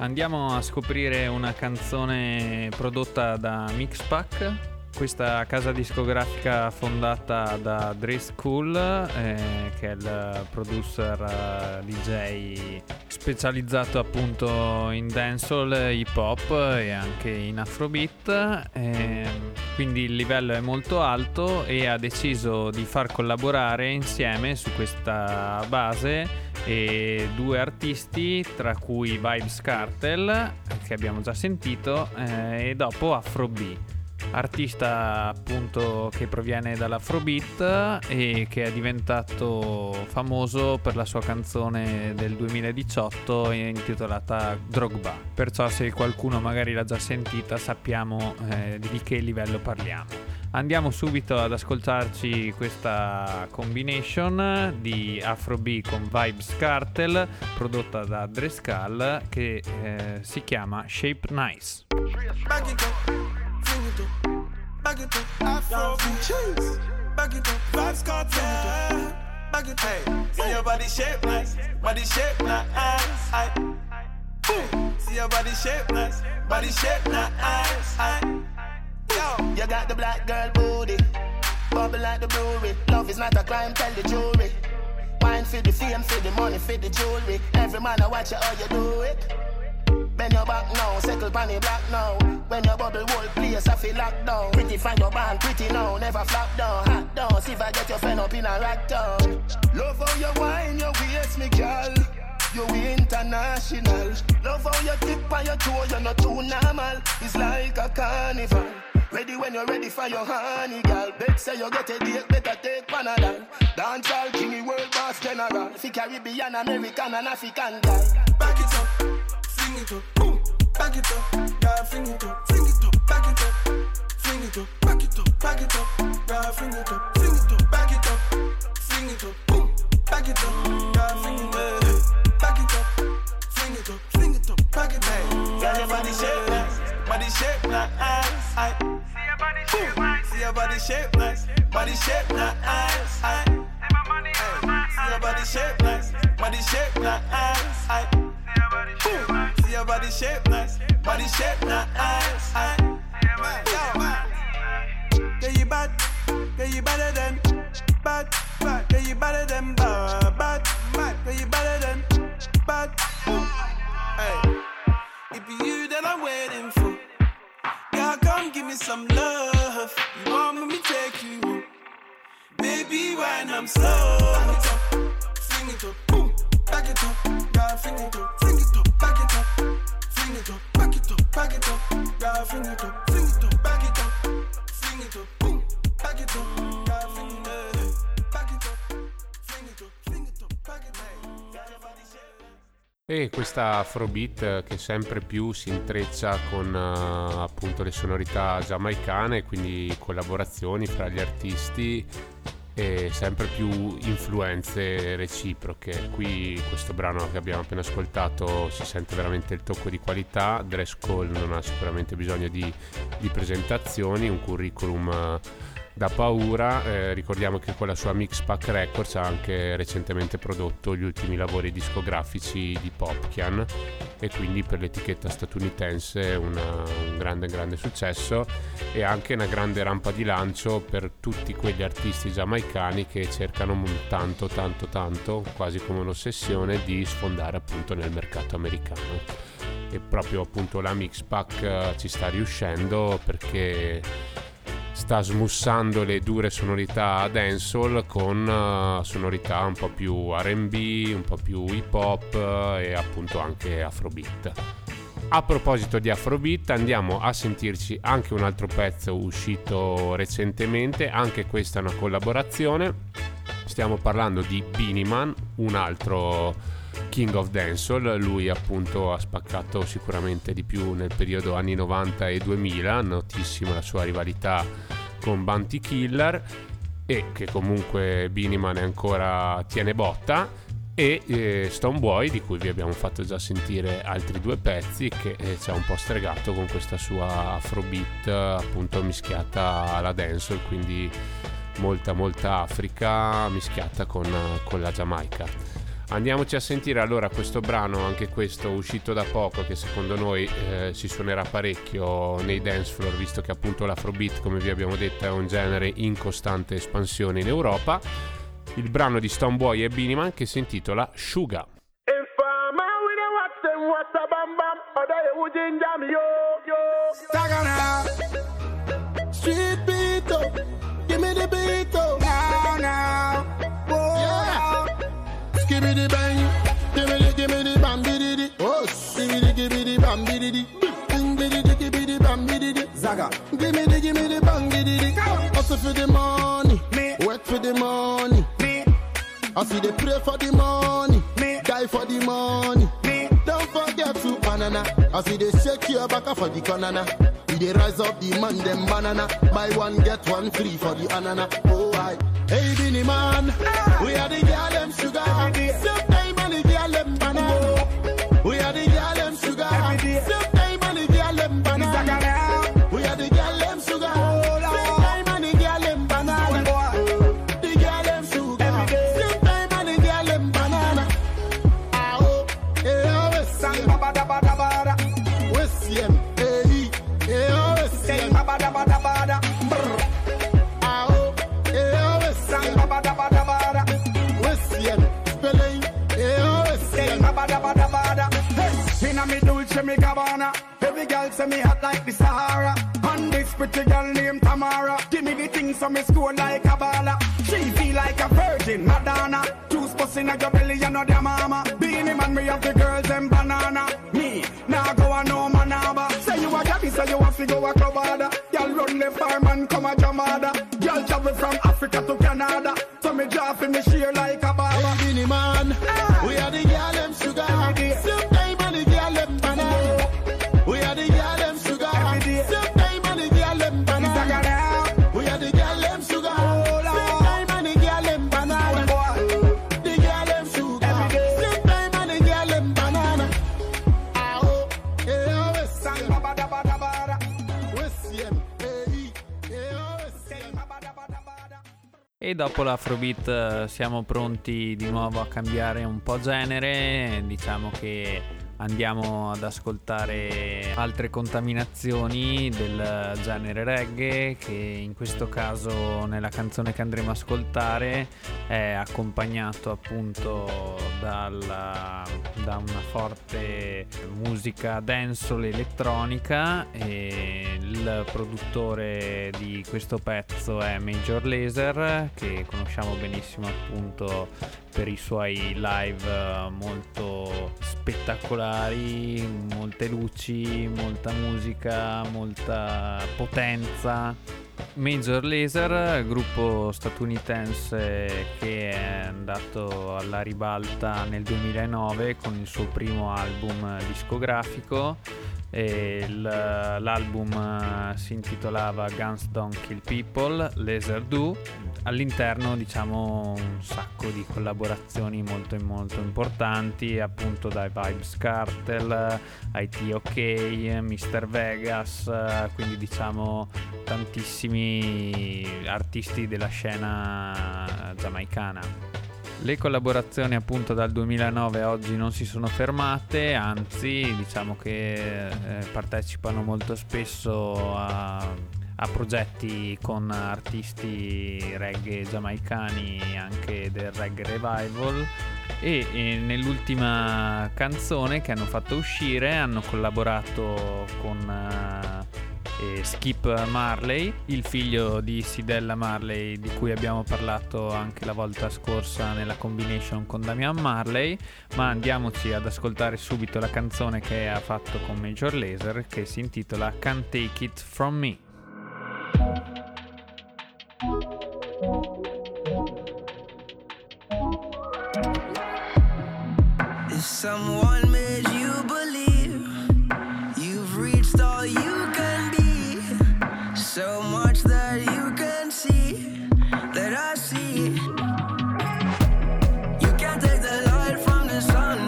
Andiamo a scoprire una canzone prodotta da Mixpak, questa casa discografica fondata da Dre Skull, eh, che è il producer eh, D J specializzato appunto in dancehall, hip hop e anche in Afrobeat, eh, quindi il livello è molto alto e ha deciso di far collaborare insieme su questa base e due artisti, tra cui Vybz Kartel, che abbiamo già sentito, eh, e dopo Afrobeat, artista appunto che proviene dall'Afrobeat e che è diventato famoso per la sua canzone del duemiladiciotto intitolata Drogba. Perciò se qualcuno magari l'ha già sentita sappiamo eh, di che livello parliamo. Andiamo subito ad ascoltarci questa combination di Afrobeat con Vybz Kartel prodotta da Dre Skull che eh, si chiama Shape Nice. Bag it up, Afrobeat. Cheese. Bag it up, Vybz Kartel. Bag it up. See your body shape nice, body shape nice. Boom. See your body shape nice, body shape nice. Yo, you got the black girl booty, bubble like the brewery. Love is not a crime, tell the jury. Wine for the fame, for the money, for the jewelry. Every man I watch you how you do it. Bend your back now, settle panny black now. When your bubble whole place I feel locked down. Pretty find your band, pretty now, never flop down. Hot down, see if I get your friend up in a rack down. Love how you wine, you waist me girl. You international. Love how you tip and your toe, you're not too normal. It's like a carnival. Ready when you're ready for your honey, girl. Bet say you get a date, better take Panadol. Dancehall king, world boss general. See Caribbean, American and African guy. Back it up. Fling it up, boom, back it up, girl, fling it up, fling it up, back it up, fling it up, back it up, back it up, girl, fling it up, fling it up, back it up, fling it up, boom, back it up, girl, fling it up, back it up, fling it up, fling it up, back it up. Girl, your body shape nice, body shape nice. See your body shape nice, see your body shape nice, body shape nice. See your body shape nice, body shape nice. See your body shape nice, body shape nice. Yeah, you bad, yeah you better than bad, bad, yeah you better than bad, bad, bad, yeah you better than bad. Hey, it be you that I'm waiting for. Girl, come give me some love. You want me, me take you home. Baby, when I'm slow, back it up, sing it up, boom, back it up, girl, fling it up. Back it up, fling it up, back it up, back it up, girl, fling it up, fling it up, back it up, fling it up, boom, back it up, girl, fling it up, back it up, fling it up, fling it up, back it up. E questa Afrobeat che sempre più si intreccia con uh, appunto le sonorità giamaicane, quindi collaborazioni fra gli artisti e sempre più influenze reciproche. Qui questo brano che abbiamo appena ascoltato si sente veramente il tocco di qualità. Dre Skull non ha sicuramente bisogno di, di presentazioni, un curriculum uh, da paura. Eh, ricordiamo che con la sua Mixpak Records ha anche recentemente prodotto gli ultimi lavori discografici di Popkian e quindi per l'etichetta statunitense una, un grande grande successo e anche una grande rampa di lancio per tutti quegli artisti giamaicani che cercano tanto tanto tanto, quasi come un'ossessione, di sfondare appunto nel mercato americano. E proprio appunto la Mixpak ci sta riuscendo perché sta smussando le dure sonorità dancehall con sonorità un po' più R and B, un po' più hip hop e appunto anche Afrobeat. A proposito di Afrobeat, andiamo a sentirci anche un altro pezzo uscito recentemente, anche questa è una collaborazione. Stiamo parlando di Beenie Man, un altro King of Dancehall. Lui appunto ha spaccato sicuramente di più nel periodo anni novanta e duemila, notissima la sua rivalità con Bounty Killer e che comunque Beenie Man ancora tiene botta, e eh, Stonebwoy, di cui vi abbiamo fatto già sentire altri due pezzi, che eh, ci ha un po' stregato con questa sua Afrobeat appunto mischiata alla dancehall, quindi molta molta Africa mischiata con, con la Giamaica. Andiamoci a sentire allora questo brano, anche questo uscito da poco, che secondo noi eh, si suonerà parecchio nei dance floor, visto che appunto l'Afrobeat, come vi abbiamo detto, è un genere in costante espansione in Europa. Il brano di Stonebwoy e Beenie Man che si intitola Sugar. Give me the bang, give me the, give me the bam, bidi di. Oh, give me the, give me the bam, bidi di. Bing, bidi di, give me the bam, bidi di. Zaga, give me the, give me the bang, bidi di. Hustle for the money, me. Work for the money, me. I see they pray for the money, me. Die for the money, me. Don't forget to banana. I see they shake your back for the banana. We they rise up the man them banana. Buy one get one free for the banana. Oh I. Hey Beenie Man, ah. We are the girl them sugar. Sometimes on the girl them banana. We are the girl them sugar. Sometimes on the girl them banana. We are the girl them sugar. Sometimes on the girl them banana. The girl them sugar. Sometimes on the girl them banana. Ah oh, eh oh, we sang ba ba da ba da ba da. We see em, eh eh oh, we sang ba ba da ba da ba da. Me Dolce, me Gabbana. Every girl say me hot like the Sahara. And this pretty girl named Tamara. Give me the things so me score like a baller. She feel like a virgin, Madonna. Two spots in a your belly, you know their mama. Beenie Man, me have the girls and banana. Me, now go a no manaba. Say you a gabby, say you have to go a covada. Y'all run the farm and come a jamada. Y'all travel from Africa to Canada. So me draw for me sheer like a baba. Hey, Beenie Man, ah. We are the girl them sugar. E dopo l'Afrobeat siamo pronti di nuovo a cambiare un po' genere, diciamo che andiamo ad ascoltare altre contaminazioni del genere reggae, che in questo caso nella canzone che andremo a ascoltare è accompagnato appunto dalla, da una forte musica dancehall elettronica, e il produttore di questo pezzo è Major Lazer, che conosciamo benissimo appunto per i suoi live molto spettacolari, molte luci, molta musica, molta potenza. Major Lazer, gruppo statunitense che è andato alla ribalta nel duemilanove con il suo primo album discografico. E l'album si intitolava Guns Don't Kill People, Laser Do, all'interno diciamo un sacco di collaborazioni molto molto importanti, appunto dai Vybz Kartel, I T O K, mister Vegas, quindi diciamo tantissimi artisti della scena giamaicana. Le collaborazioni appunto dal duemilanove a oggi non si sono fermate, anzi diciamo che eh, partecipano molto spesso a, a progetti con artisti reggae giamaicani, anche del reggae revival, e, e nell'ultima canzone che hanno fatto uscire hanno collaborato con uh, Skip Marley, il figlio di Sidella Marley, di cui abbiamo parlato anche la volta scorsa nella combination con Damian Marley. Ma andiamoci ad ascoltare subito la canzone che ha fatto con Major Lazer, che si intitola Can't Take It From Me. If someone made you believe you've reached all you can be, so much that you can see, that I see. You can't take the light from the sun,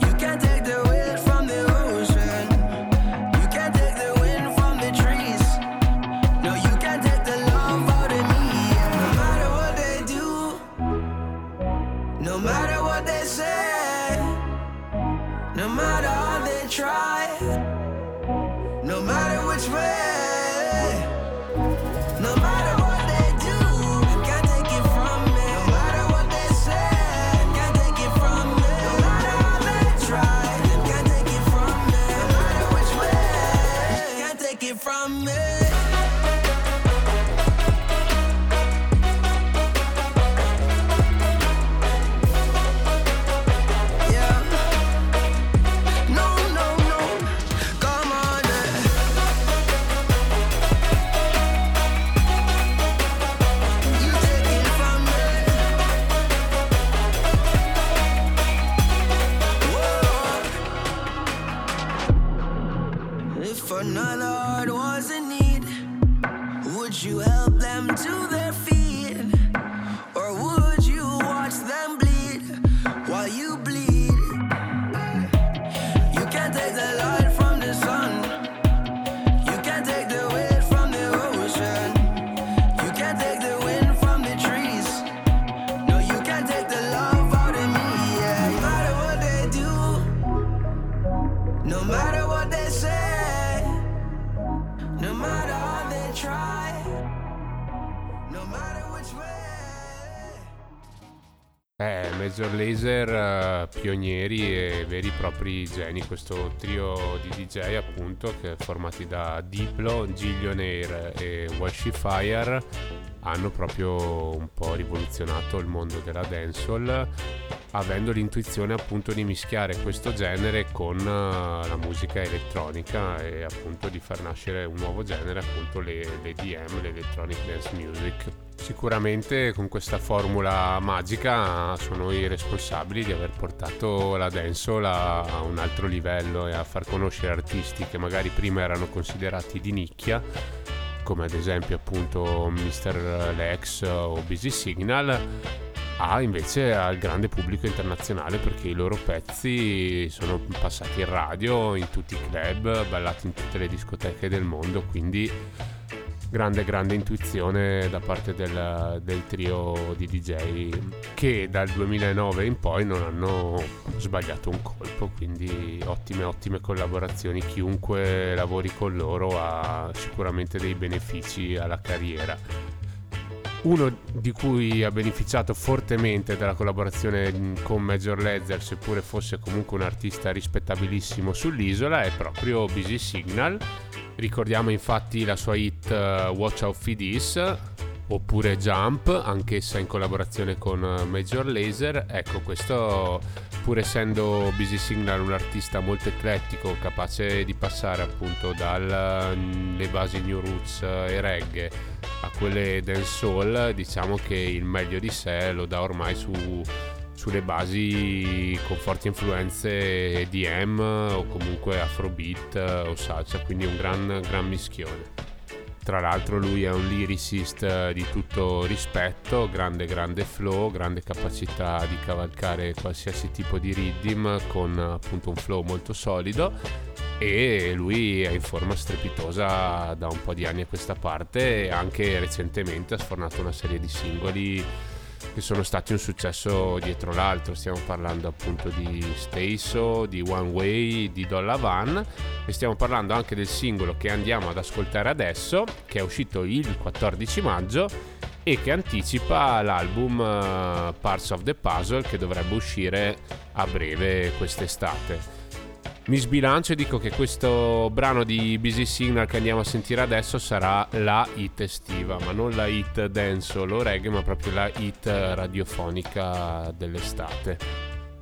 you can't take the wind from the ocean, you can't take the wind from the trees, no, you can't take the love out of me. No matter what they do, no matter what they say, no matter how they try, no matter which way, no matter what they do, I can't take it from me. No matter what they say, I can't take it from me. No matter how they try, I can't take it from me. No matter which way, I can't take it from me. Another heart was in need, would you help them to their feet, or would you watch them bleed while you bleed? You can't take the light from the sun, you can't take the wind from the ocean, you can't take the wind from the trees, no, you can't take the love out of me. Yeah. No matter what they do, no matter what they say, no matter how they try, no matter which way. Eh, Major Lazer, uh, pionieri e veri e propri geni, questo trio di D J appunto che formati da Diplo, Gillionaire e Washifire hanno proprio un po' rivoluzionato il mondo della dancehall, avendo l'intuizione appunto di mischiare questo genere con uh, la musica elettronica e appunto di far nascere un nuovo genere, appunto le, le D M, l'Electronic Dance Music. Sicuramente con questa formula magica sono i responsabili di aver portato la dancehall a un altro livello e a far conoscere artisti che magari prima erano considerati di nicchia, come ad esempio appunto mister Lex o Busy Signal, Ah, invece al grande pubblico internazionale, perché i loro pezzi sono passati in radio, in tutti i club, ballati in tutte le discoteche del mondo, quindi grande grande intuizione da parte del, del trio di D J che dal duemilanove in poi non hanno sbagliato un colpo, quindi ottime ottime collaborazioni, chiunque lavori con loro ha sicuramente dei benefici alla carriera. Uno di cui ha beneficiato fortemente dalla collaborazione con Major Lazer, seppure fosse comunque un artista rispettabilissimo sull'isola, è proprio Busy Signal. Ricordiamo infatti la sua hit uh, Watch Out For This, oppure Jump, anch'essa in collaborazione con Major Lazer. Ecco, questo, pur essendo Busy Signal un artista molto eclettico, capace di passare appunto dalle basi new roots e reggae a quelle dancehall, diciamo che il meglio di sé lo dà ormai su sulle basi con forti influenze E D M o comunque Afrobeat o salsa, quindi un gran, gran mischione. Tra l'altro lui è un lyricist di tutto rispetto, grande grande flow, grande capacità di cavalcare qualsiasi tipo di rhythm con appunto un flow molto solido, e lui è in forma strepitosa da un po' di anni a questa parte, e anche recentemente ha sfornato una serie di singoli che sono stati un successo dietro l'altro. Stiamo parlando appunto di Steiso, di One Way, di Dolla Van, e stiamo parlando anche del singolo che andiamo ad ascoltare adesso, che è uscito il quattordici maggio e che anticipa l'album uh, Parts of the Puzzle, che dovrebbe uscire a breve quest'estate. Mi sbilancio e dico che questo brano di Busy Signal che andiamo a sentire adesso sarà la hit estiva, ma non la hit dancehall o reggae, ma proprio la hit radiofonica dell'estate.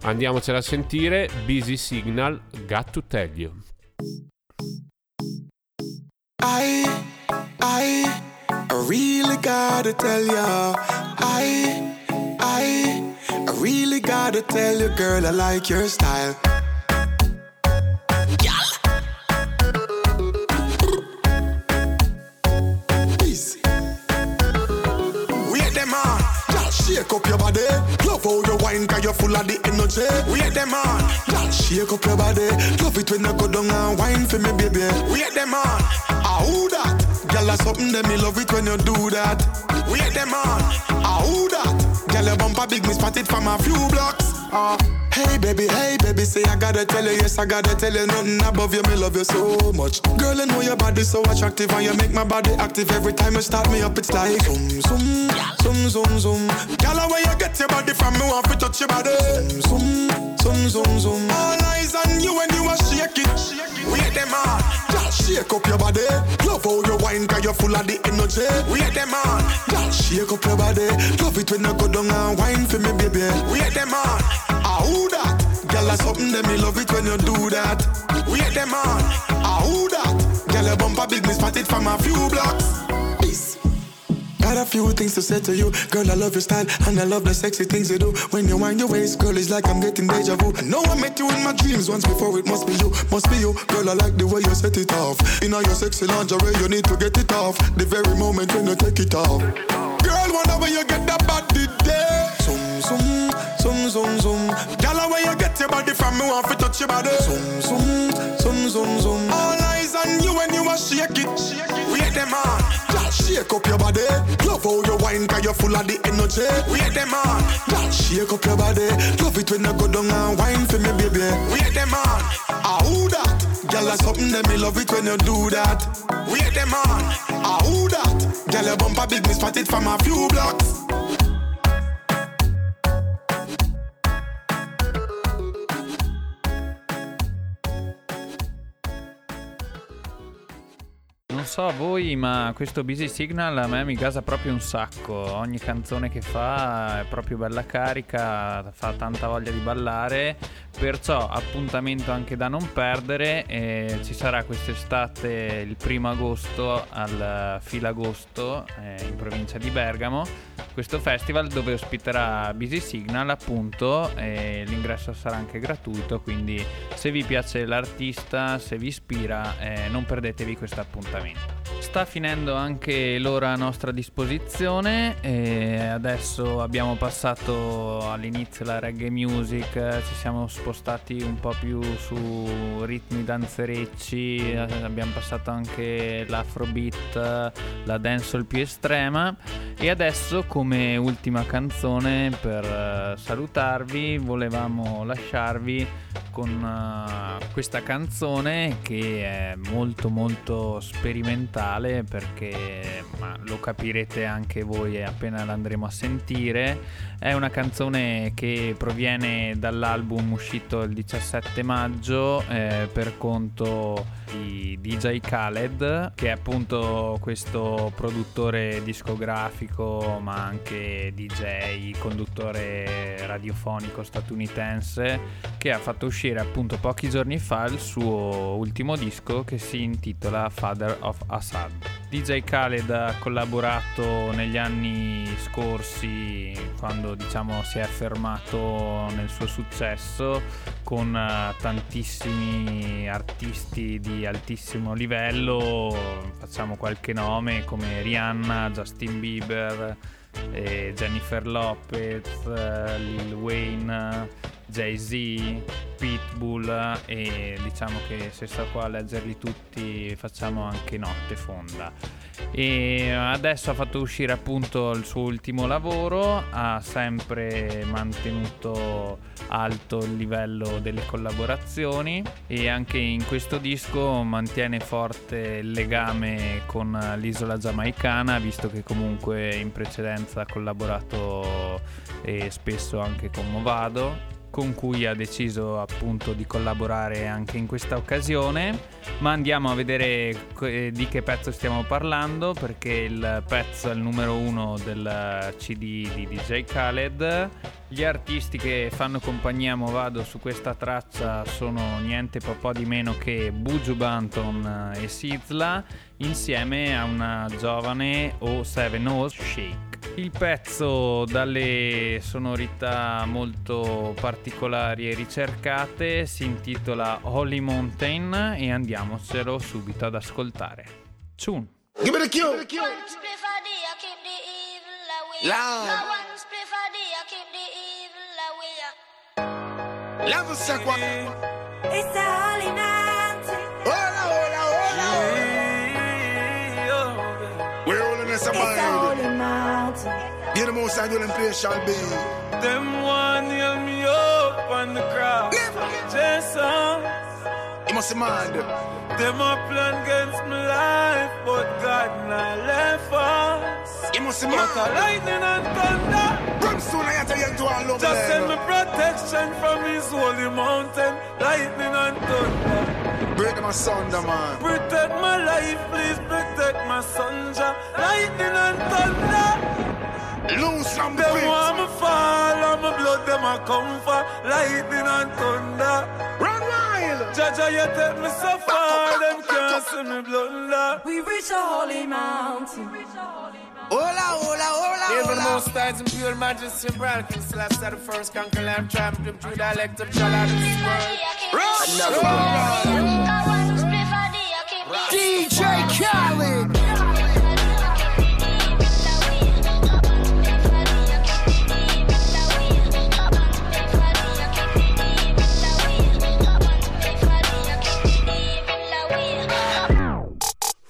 Andiamocela a sentire, Busy Signal, Got to Tell You. I, I, I really gotta tell you, I, I, I really gotta tell you, girl, I like your style. Shake up your body, love how you wine, cause you're full of the energy. We at them on, y'all shake up your body, love it when you go down and wine for me, baby. We at them on, ah who that? Girl, that's something that me love it when you do that. We at them on, ah who that? Girl, your bumper big, me spot it from a few blocks. Uh, hey baby, hey baby, say I gotta tell you, yes I gotta tell you, nothing above you, me love you so much. Girl, I know your body so attractive, and you make my body active. Every time you start me up, it's like zoom, zoom, zoom, zoom, zoom. Girl, where you get your body from, me want to touch your body. Zoom, zoom, zoom, zoom. All eyes on you when you a shake it. We at them on, y'all shake up your body. Love how you wine, cause you're full of the energy. We at them on, y'all shake up your body. Love it when you go down and wine for me, baby. We at them on. Ah, who that? Girl, that's something that me love it when you do that. We at them on. Ah, who that? Girl, your bumper big, me spot it from a few blocks. Peace. Got a few things to say to you. Girl, I love your style, and I love the sexy things you do. When you wind your waist, girl, it's like I'm getting deja vu. I know I met you in my dreams once before, it must be you, must be you. Girl, I like the way you set it off. In all your sexy lingerie, you need to get it off. The very moment when you take it off. Girl, wonder where you get that body there. Zoom, zoom. Zoom, zoom, zoom. Girl, where you get your body from, me want to touch your body. Zoom, zoom, zoom, zoom, zoom. All eyes on you when you a shake it. We at them on, y'all shake up your body. Love how you wine, cause you're full of the energy. We at them on, y'all shake up your body. Love it when you go down and wine for me, baby. We at them on, ah who that? Girl, that's something that me love it when you do that. We at them on, ah who that? Girl, your bumper big, me spot it from a few blocks. Non so voi, ma questo Busy Signal a me mi gasa proprio un sacco. Ogni canzone che fa è proprio bella carica, fa tanta voglia di ballare. Perciò appuntamento anche da non perdere, eh, ci sarà quest'estate il primo agosto al Filagosto eh, in provincia di Bergamo, questo festival dove ospiterà Busy Signal appunto, eh, l'ingresso sarà anche gratuito, quindi se vi piace l'artista, se vi ispira, eh, non perdetevi questo appuntamento. Sta finendo anche l'ora a nostra disposizione, e adesso abbiamo passato all'inizio la reggae music, ci siamo spostati un po' più su ritmi danzerecci, abbiamo passato anche l'afrobeat, la dancehall più estrema, e adesso come ultima canzone per salutarvi volevamo lasciarvi con uh, questa canzone che è molto molto sperimentale, musicale, perché ma lo capirete anche voi appena l'andremo a sentire. È una canzone che proviene dall'album uscito il diciassette maggio eh, per conto di D J Khaled, che è appunto questo produttore discografico ma anche D J, conduttore radiofonico statunitense, che ha fatto uscire appunto pochi giorni fa il suo ultimo disco che si intitola Father of Assad. D J Khaled ha collaborato negli anni scorsi, quando diciamo si è affermato nel suo successo, con tantissimi artisti di altissimo livello. Facciamo qualche nome come Rihanna, Justin Bieber, eh, Jennifer Lopez, eh, Lil Wayne, Jay-Z, Pitbull, e diciamo che se sto qua a leggerli tutti facciamo anche notte fonda. E adesso ha fatto uscire appunto il suo ultimo lavoro, ha sempre mantenuto alto il livello delle collaborazioni e anche in questo disco mantiene forte il legame con l'isola giamaicana, visto che comunque in precedenza ha collaborato e spesso anche con Movado, con cui ha deciso appunto di collaborare anche in questa occasione. Ma andiamo a vedere di che pezzo stiamo parlando, perché il pezzo è il numero uno del C D di D J Khaled. Gli artisti che fanno compagnia a Movado su questa traccia sono niente po' di meno che Buju Banton e Sizzla, insieme a una giovane zero sette zero Shape. Il pezzo, dalle sonorità molto particolari e ricercate, si intitola Holy Mountain e andiamocelo subito ad ascoltare. Tune. Give me the cue. Give me the cue. One split for the, I keep the evil away. Loud. One split for the, I keep the evil away. Level set one. It's a holy mountain. Hola, hola, hola. We're all in this amount. Get the most I do and play shall be. Them one hear me up on the crowd. Jason, you must mind them. Them a plan against my life, but God not left us. You must mind. But a lightning and thunder. Brimstone I enter into our love. Just send me protection from His holy mountain. Lightning and thunder. Break my thunder, man. Protect my life, please protect my son. Lightning and thunder. Loose and them want me fall, and my blood them a come for lightning and thunder. Run wild, Jaja, you take me so far, them can't see me blunder. We reach a holy mountain. Hola, hola, hola, hola. Even most times in pure majesty, brand King Celestia, the first conqueror, I'm triumphing through the elect of Jah of this world. Rush, rush, D J Khaled.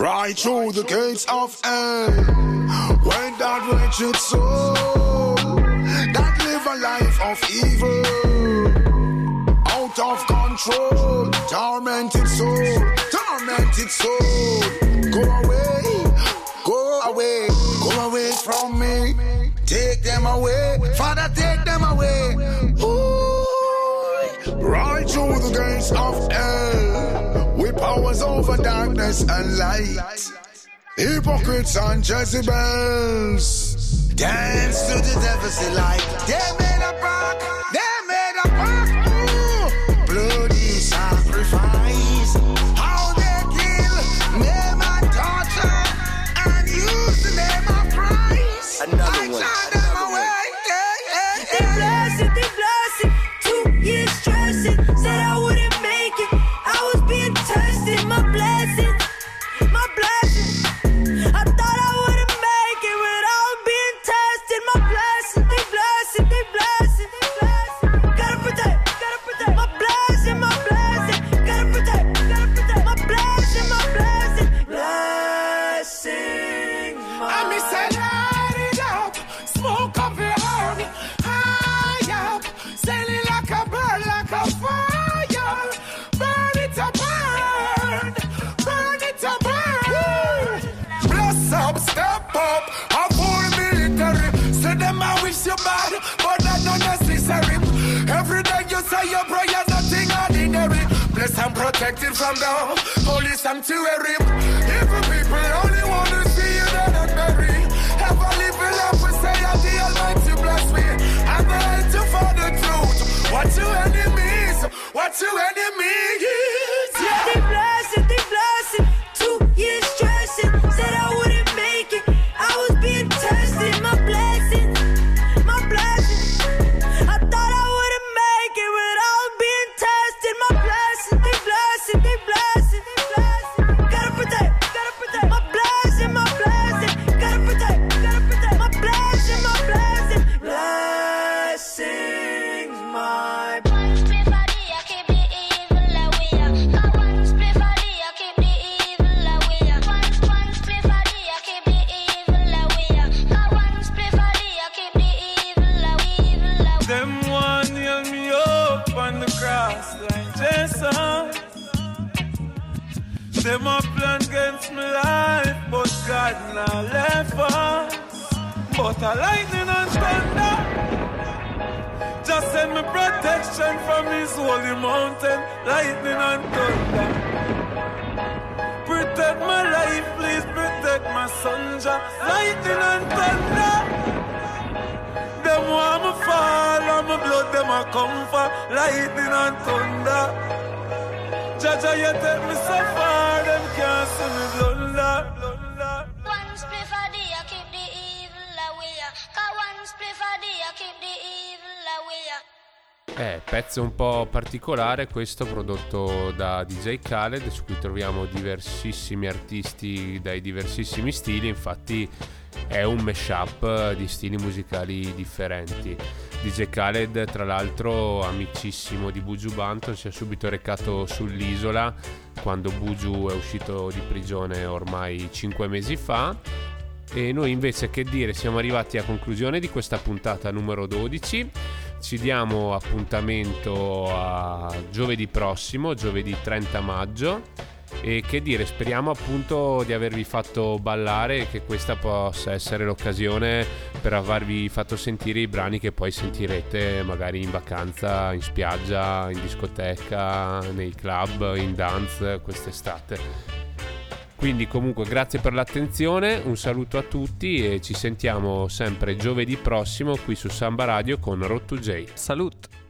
Right through the gates of hell, when that wretched soul that live a life of evil, out of control, tormented soul, tormented soul, go away, go away, go away from me, take them away, Father, take them away. Ooh. Right through the gates of hell, with powers over darkness and light, hypocrites and Jezebels dance to the devil's delight. They made a pact, they made a pact. Ooh, bloody sacrifice. How they kill, name and torture, and use the name of Christ. Another I one. Another them one. Away. Hey, hey, hey. They blessed, they blessed. Two years stressing, said I wouldn't. My blessing, my blessing. I thought I wouldn't make it without being tested. My blessing, they blessing, they blessing. protected from the holy sanctuary. Evil people only want to see you dead and buried. Ever live in love and say that the Almighty bless me. I'm the right to find the truth. What you enemies, what you enemies. Yeah. They blasted, they blasted, two years stressing. Said I wouldn't make it, I was being tested. My blessing, my blessing. I thought I wouldn't make it without being tested. My blessing, they blessing, they blessing, they blessing. Gotta protect, gotta protect. My blessing, my blessing. Gotta protect, gotta protect. My blessing, my blessing. Blessings, my blessing. Them a plan against my life, but God now left us. But a lightning and thunder just send me protection from His holy mountain. Lightning and thunder, protect my life, please protect my son. Jah, lightning and thunder. Them want me fall, and my blood them a come for. Lightning and thunder. Jaja, you take me so far, them can't see me blunder. One split for the I keep the evil away. Cause one split for the I keep the evil away. Eh, pezzo un po' particolare questo, prodotto da D J Khaled, su cui troviamo diversissimi artisti dai diversissimi stili. Infatti è un mashup di stili musicali differenti. D J Khaled, tra l'altro, amicissimo di Buju Banton, si è subito recato sull'isola quando Buju è uscito di prigione ormai cinque mesi fa. E noi, invece che dire, siamo arrivati a conclusione di questa puntata numero dodici. Ci diamo appuntamento a giovedì prossimo, giovedì trenta maggio, e che dire, speriamo appunto di avervi fatto ballare e che questa possa essere l'occasione per avervi fatto sentire i brani che poi sentirete magari in vacanza, in spiaggia, in discoteca, nei club, in dance quest'estate. Quindi comunque grazie per l'attenzione, un saluto a tutti e ci sentiamo sempre giovedì prossimo qui su Samba Radio con Road to Jay. Salute!